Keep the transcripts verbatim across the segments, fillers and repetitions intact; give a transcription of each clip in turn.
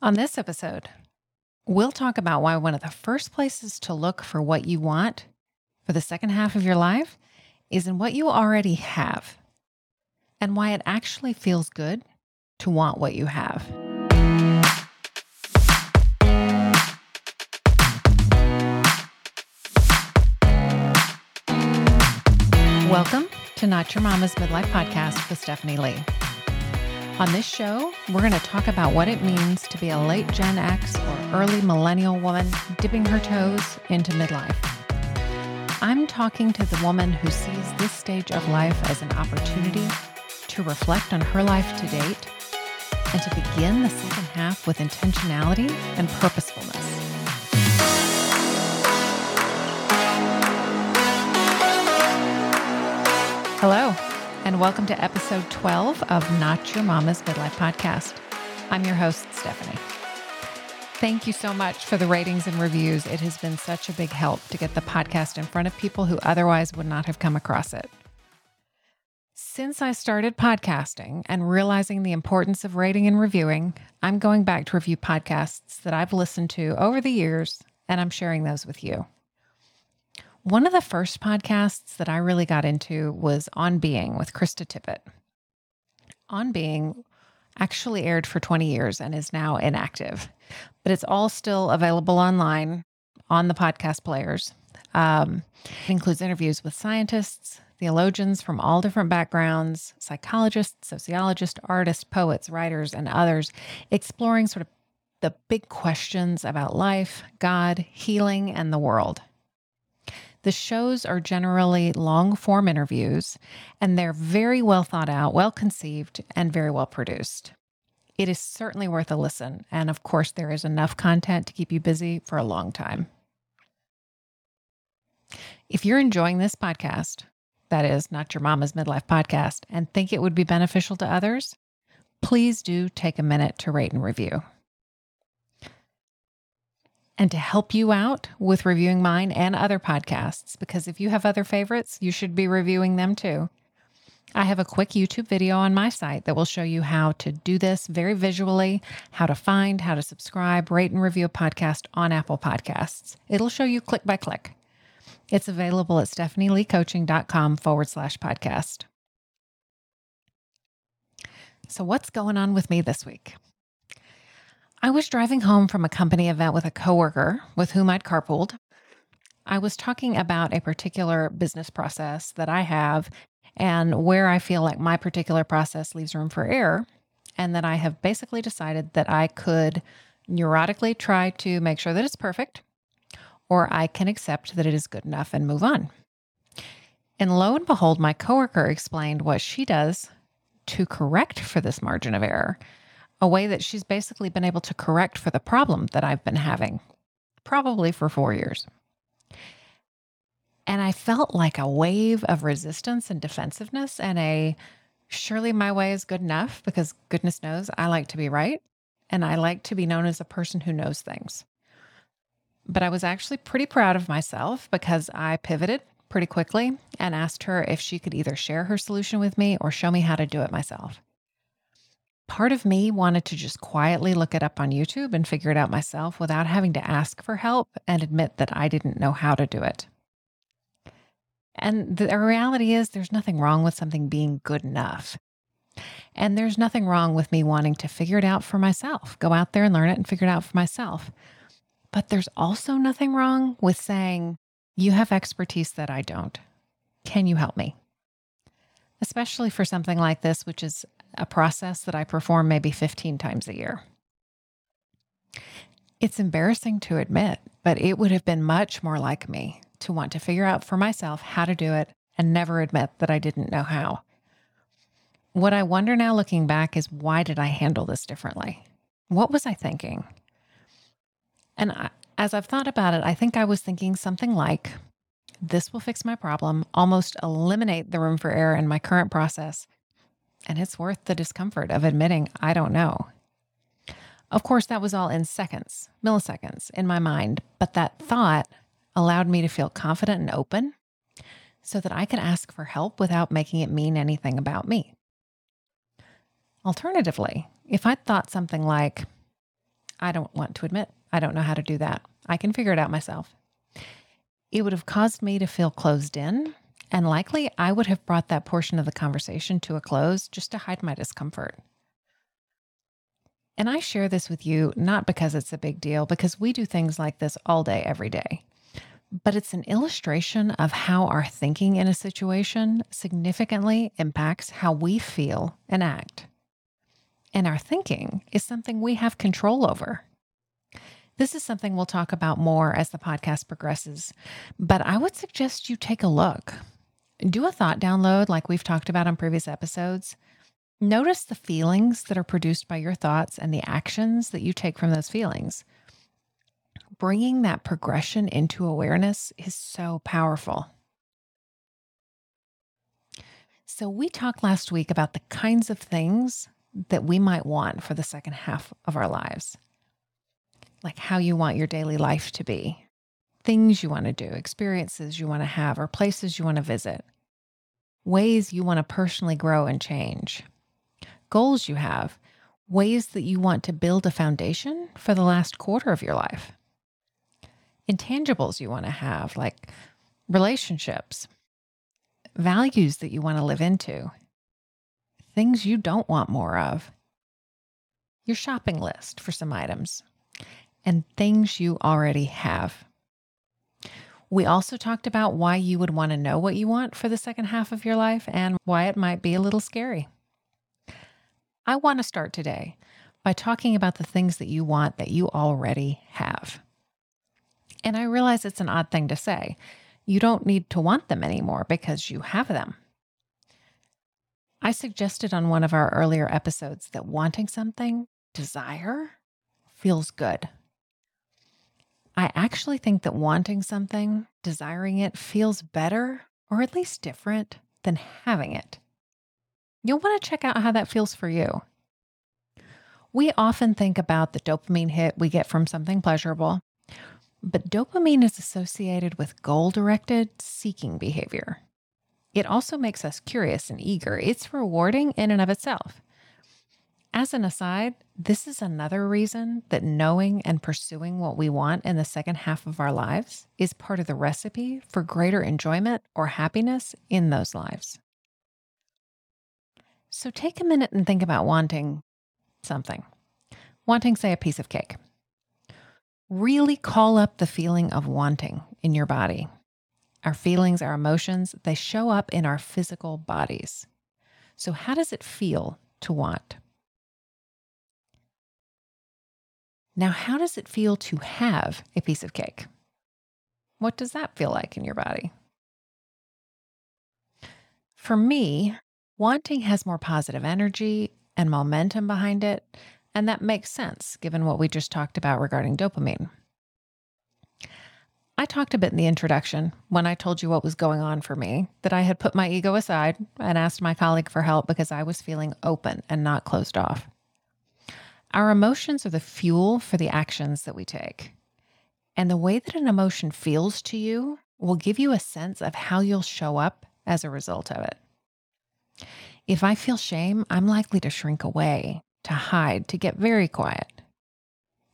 On this episode, we'll talk about why one of the first places to look for what you want for the second half of your life is in what you already have, and why it actually feels good to want what you have. Welcome to Not Your Mama's Midlife Podcast with Stephanie Lee. On this show, we're going to talk about what it means to be a late Gen X or early millennial woman dipping her toes into midlife. I'm talking to the woman who sees this stage of life as an opportunity to reflect on her life to date and to begin the second half with intentionality and purposefulness. Hello. And welcome to episode twelve of Not Your Mama's Midlife Podcast. I'm your host, Stephanie. Thank you so much for the ratings and reviews. It has been such a big help to get the podcast in front of people who otherwise would not have come across it. Since I started podcasting and realizing the importance of rating and reviewing, I'm going back to review podcasts that I've listened to over the years, and I'm sharing those with you. One of the first podcasts that I really got into was On Being with Krista Tippett. On Being actually aired for twenty years and is now inactive, but it's all still available online on the podcast players. Um, it includes interviews with scientists, theologians from all different backgrounds, psychologists, sociologists, artists, poets, writers, and others, exploring sort of the big questions about life, God, healing, and the world. The shows are generally long-form interviews, and they're very well thought out, well-conceived, and very well-produced. It is certainly worth a listen, and of course, there is enough content to keep you busy for a long time. If you're enjoying this podcast, that is, Not Your Mama's Midlife Podcast, and think it would be beneficial to others, please do take a minute to rate and review. And to help you out with reviewing mine and other podcasts, because if you have other favorites, you should be reviewing them too. I have a quick YouTube video on my site that will show you how to do this very visually, how to find, how to subscribe, rate and review a podcast on Apple Podcasts. It'll show you click by click. It's available at stephanieleecoaching.com forward slash podcast. So what's going on with me this week? I was driving home from a company event with a coworker with whom I'd carpooled. I was talking about a particular business process that I have and where I feel like my particular process leaves room for error, and that I have basically decided that I could neurotically try to make sure that it's perfect, or I can accept that it is good enough and move on. And lo and behold, my coworker explained what she does to correct for this margin of error, a way that she's basically been able to correct for the problem that I've been having, probably for four years. And I felt like a wave of resistance and defensiveness and a, surely my way is good enough, because goodness knows I like to be right, and I like to be known as a person who knows things. But I was actually pretty proud of myself because I pivoted pretty quickly and asked her if she could either share her solution with me or show me how to do it myself. Part of me wanted to just quietly look it up on YouTube and figure it out myself without having to ask for help and admit that I didn't know how to do it. And the reality is there's nothing wrong with something being good enough. And there's nothing wrong with me wanting to figure it out for myself, go out there and learn it and figure it out for myself. But there's also nothing wrong with saying, you have expertise that I don't. Can you help me? Especially for something like this, which is a process that I perform maybe fifteen times a year. It's embarrassing to admit, but it would have been much more like me to want to figure out for myself how to do it and never admit that I didn't know how. What I wonder now looking back is, why did I handle this differently? What was I thinking? And I, as I've thought about it, I think I was thinking something like, this will fix my problem, almost eliminate the room for error in my current process, and it's worth the discomfort of admitting I don't know. Of course, that was all in seconds, milliseconds in my mind, but that thought allowed me to feel confident and open so that I could ask for help without making it mean anything about me. Alternatively, if I'd thought something like, I don't want to admit, I don't know how to do that. I can figure it out myself. It would have caused me to feel closed in, and likely I would have brought that portion of the conversation to a close just to hide my discomfort. And I share this with you not because it's a big deal, because we do things like this all day, every day. But it's an illustration of how our thinking in a situation significantly impacts how we feel and act. And our thinking is something we have control over. This is something we'll talk about more as the podcast progresses, but I would suggest you take a look. Do a thought download like we've talked about on previous episodes. Notice the feelings that are produced by your thoughts and the actions that you take from those feelings. Bringing that progression into awareness is so powerful. So we talked last week about the kinds of things that we might want for the second half of our lives. Like how you want your daily life to be, things you want to do, experiences you want to have, or places you want to visit, ways you want to personally grow and change, goals you have, ways that you want to build a foundation for the last quarter of your life, intangibles you want to have, like relationships, values that you want to live into, things you don't want more of, your shopping list for some items, and things you already have. We also talked about why you would want to know what you want for the second half of your life and why it might be a little scary. I want to start today by talking about the things that you want that you already have. And I realize it's an odd thing to say. You don't need to want them anymore because you have them. I suggested on one of our earlier episodes that wanting something, desire, feels good. I actually think that wanting something, desiring it, feels better or at least different than having it. You'll want to check out how that feels for you. We often think about the dopamine hit we get from something pleasurable, but dopamine is associated with goal-directed seeking behavior. It also makes us curious and eager. It's rewarding in and of itself. As an aside, this is another reason that knowing and pursuing what we want in the second half of our lives is part of the recipe for greater enjoyment or happiness in those lives. So take a minute and think about wanting something. Wanting, say, a piece of cake. Really call up the feeling of wanting in your body. Our feelings, our emotions, they show up in our physical bodies. So how does it feel to want? Now, how does it feel to have a piece of cake? What does that feel like in your body? For me, wanting has more positive energy and momentum behind it, and that makes sense given what we just talked about regarding dopamine. I talked a bit in the introduction when I told you what was going on for me, that I had put my ego aside and asked my colleague for help because I was feeling open and not closed off. Our emotions are the fuel for the actions that we take. And the way that an emotion feels to you will give you a sense of how you'll show up as a result of it. If I feel shame, I'm likely to shrink away, to hide, to get very quiet.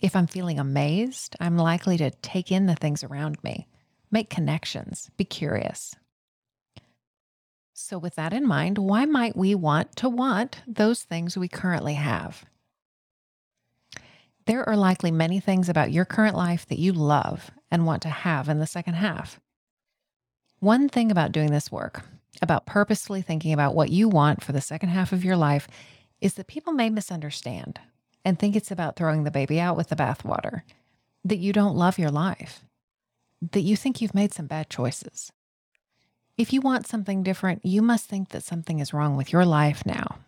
If I'm feeling amazed, I'm likely to take in the things around me, make connections, be curious. So with that in mind, why might we want to want those things we currently have? There are likely many things about your current life that you love and want to have in the second half. One thing about doing this work, about purposely thinking about what you want for the second half of your life, is that people may misunderstand and think it's about throwing the baby out with the bathwater, that you don't love your life, that you think you've made some bad choices. If you want something different, you must think that something is wrong with your life now.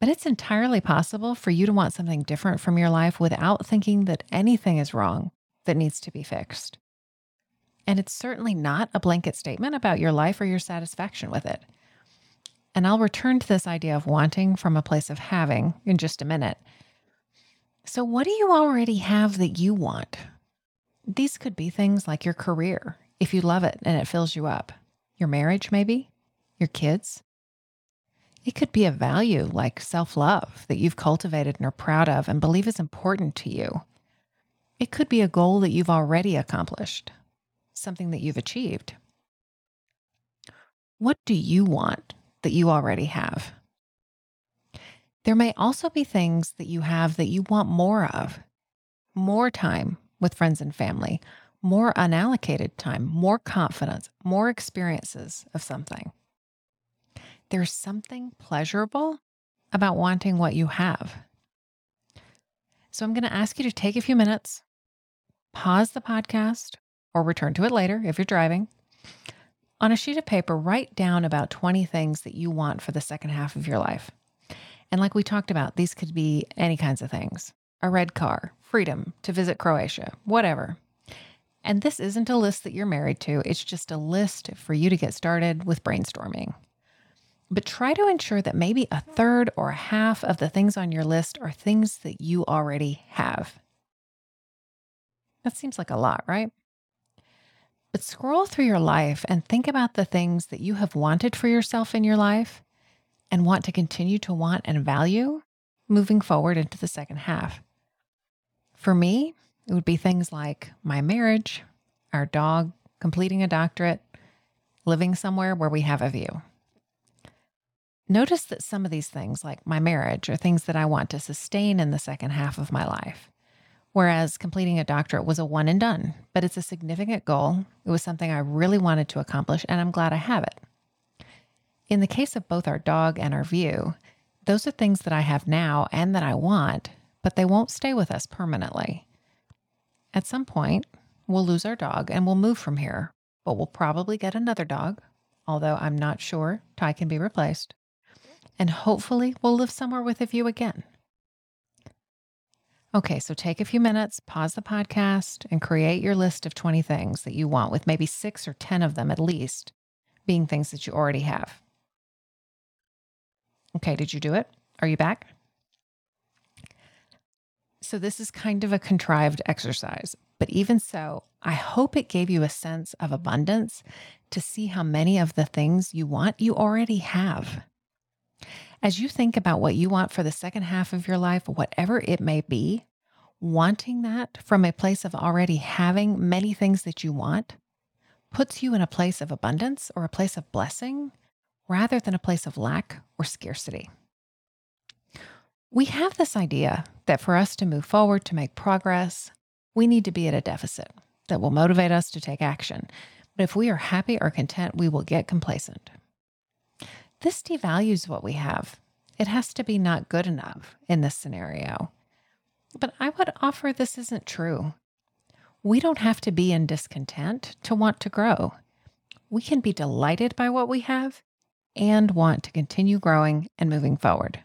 But it's entirely possible for you to want something different from your life without thinking that anything is wrong that needs to be fixed. And it's certainly not a blanket statement about your life or your satisfaction with it. And I'll return to this idea of wanting from a place of having in just a minute. So what do you already have that you want? These could be things like your career, if you love it and it fills you up. Your marriage, maybe. Your kids. It could be a value like self-love that you've cultivated and are proud of and believe is important to you. It could be a goal that you've already accomplished, something that you've achieved. What do you want that you already have? There may also be things that you have that you want more of. More time with friends and family, more unallocated time, more confidence, more experiences of something. There's something pleasurable about wanting what you have. So I'm going to ask you to take a few minutes, pause the podcast, or return to it later if you're driving. On a sheet of paper, write down about twenty things that you want for the second half of your life. And like we talked about, these could be any kinds of things. A red car, freedom to visit Croatia, whatever. And this isn't a list that you're married to. It's just a list for you to get started with brainstorming. But try to ensure that maybe a third or a half of the things on your list are things that you already have. That seems like a lot, right? But scroll through your life and think about the things that you have wanted for yourself in your life and want to continue to want and value moving forward into the second half. For me, it would be things like my marriage, our dog, completing a doctorate, living somewhere where we have a view. Notice that some of these things, like my marriage, are things that I want to sustain in the second half of my life, whereas completing a doctorate was a one and done, but it's a significant goal. It was something I really wanted to accomplish, and I'm glad I have it. In the case of both our dog and our view, those are things that I have now and that I want, but they won't stay with us permanently. At some point, we'll lose our dog and we'll move from here, but we'll probably get another dog, although I'm not sure Ty can be replaced. And hopefully we'll live somewhere with a view again. Okay, so take a few minutes, pause the podcast, and create your list of twenty things that you want, with maybe six or ten of them at least being things that you already have. Okay, did you do it? Are you back? So this is kind of a contrived exercise, but even so, I hope it gave you a sense of abundance to see how many of the things you want you already have. As you think about what you want for the second half of your life, whatever it may be, wanting that from a place of already having many things that you want puts you in a place of abundance or a place of blessing rather than a place of lack or scarcity. We have this idea that for us to move forward, to make progress, we need to be at a deficit that will motivate us to take action. But if we are happy or content, we will get complacent. This devalues what we have. It has to be not good enough in this scenario. But I would offer this isn't true. We don't have to be in discontent to want to grow. We can be delighted by what we have and want to continue growing and moving forward.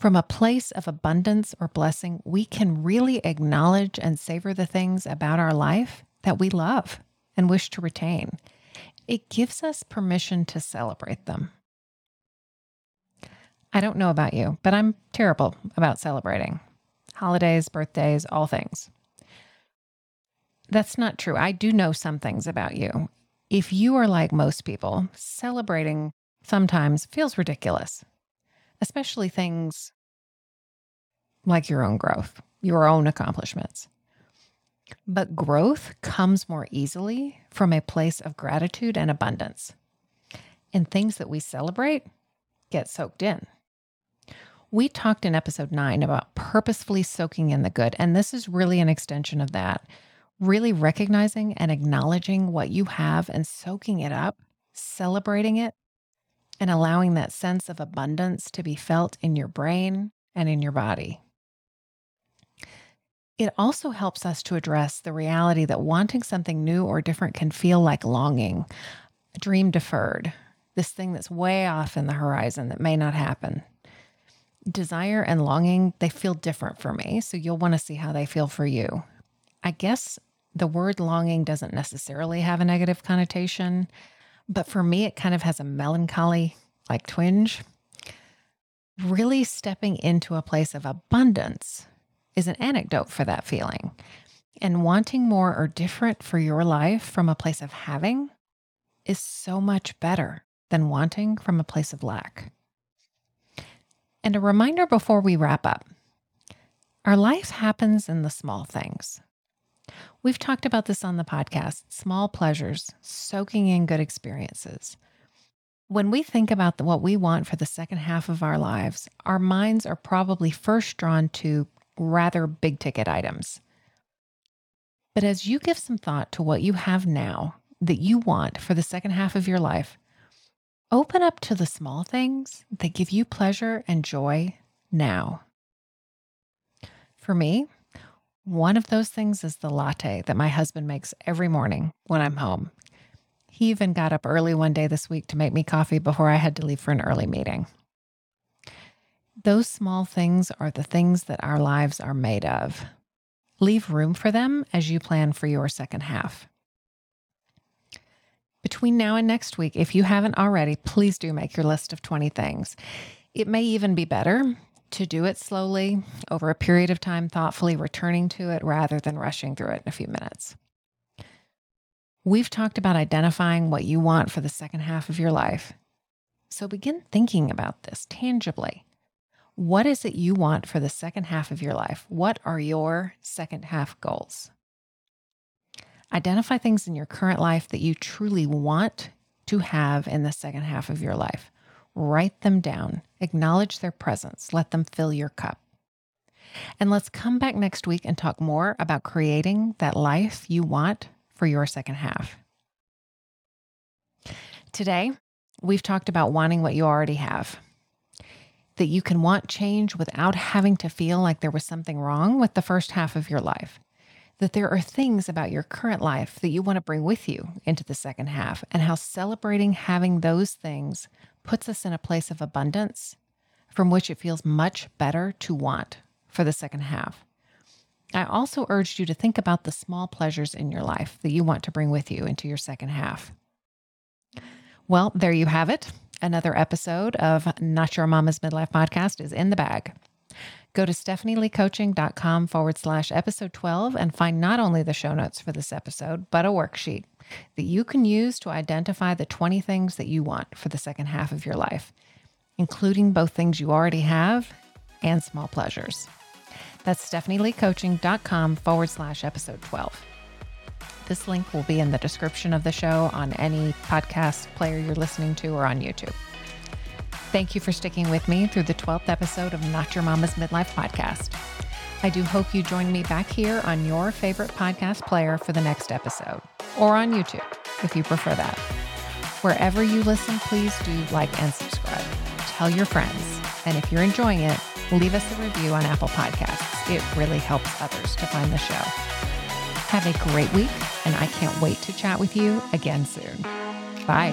From a place of abundance or blessing, we can really acknowledge and savor the things about our life that we love and wish to retain. It gives us permission to celebrate them. I don't know about you, but I'm terrible about celebrating. Holidays, birthdays, all things. That's not true. I do know some things about you. If you are like most people, celebrating sometimes feels ridiculous, especially things like your own growth, your own accomplishments. But growth comes more easily from a place of gratitude and abundance. And things that we celebrate get soaked in. We talked in episode nine about purposefully soaking in the good, and this is really an extension of that. Really recognizing and acknowledging what you have and soaking it up, celebrating it, and allowing that sense of abundance to be felt in your brain and in your body. It also helps us to address the reality that wanting something new or different can feel like longing, a dream deferred, this thing that's way off in the horizon that may not happen. Desire and longing, they feel different for me, so you'll want to see how they feel for you. I guess the word longing doesn't necessarily have a negative connotation, but for me, it kind of has a melancholy, like twinge. Really stepping into a place of abundance is an antidote for that feeling. And wanting more or different for your life from a place of having is so much better than wanting from a place of lack. And a reminder before we wrap up. Our life happens in the small things. We've talked about this on the podcast, small pleasures, soaking in good experiences. When we think about the, what we want for the second half of our lives, our minds are probably first drawn to rather big ticket items. But as you give some thought to what you have now that you want for the second half of your life, open up to the small things that give you pleasure and joy now. For me, one of those things is the latte that my husband makes every morning when I'm home. He even got up early one day this week to make me coffee before I had to leave for an early meeting. Those small things are the things that our lives are made of. Leave room for them as you plan for your second half. Between now and next week, if you haven't already, please do make your list of twenty things. It may even be better to do it slowly over a period of time, thoughtfully returning to it rather than rushing through it in a few minutes. We've talked about identifying what you want for the second half of your life. So begin thinking about this tangibly. What is it you want for the second half of your life? What are your second half goals? Identify things in your current life that you truly want to have in the second half of your life. Write them down. Acknowledge their presence. Let them fill your cup. And let's come back next week and talk more about creating that life you want for your second half. Today, we've talked about wanting what you already have, that you can want change without having to feel like there was something wrong with the first half of your life, that there are things about your current life that you want to bring with you into the second half, and how celebrating having those things puts us in a place of abundance from which it feels much better to want for the second half. I also urged you to think about the small pleasures in your life that you want to bring with you into your second half. Well, there you have it. Another episode of Not Your Mama's Midlife Podcast is in the bag. Go to stephanieleecoaching.com forward slash episode 12 and find not only the show notes for this episode, but a worksheet that you can use to identify the twenty things that you want for the second half of your life, including both things you already have and small pleasures. That's stephanieleecoaching.com forward slash episode 12. This link will be in the description of the show on any podcast player you're listening to or on YouTube. Thank you for sticking with me through the twelfth episode of Not Your Mama's Midlife Podcast. I do hope you join me back here on your favorite podcast player for the next episode, or on YouTube if you prefer that. Wherever you listen, please do like and subscribe. Tell your friends. And if you're enjoying it, leave us a review on Apple Podcasts. It really helps others to find the show. Have a great week, and I can't wait to chat with you again soon. Bye.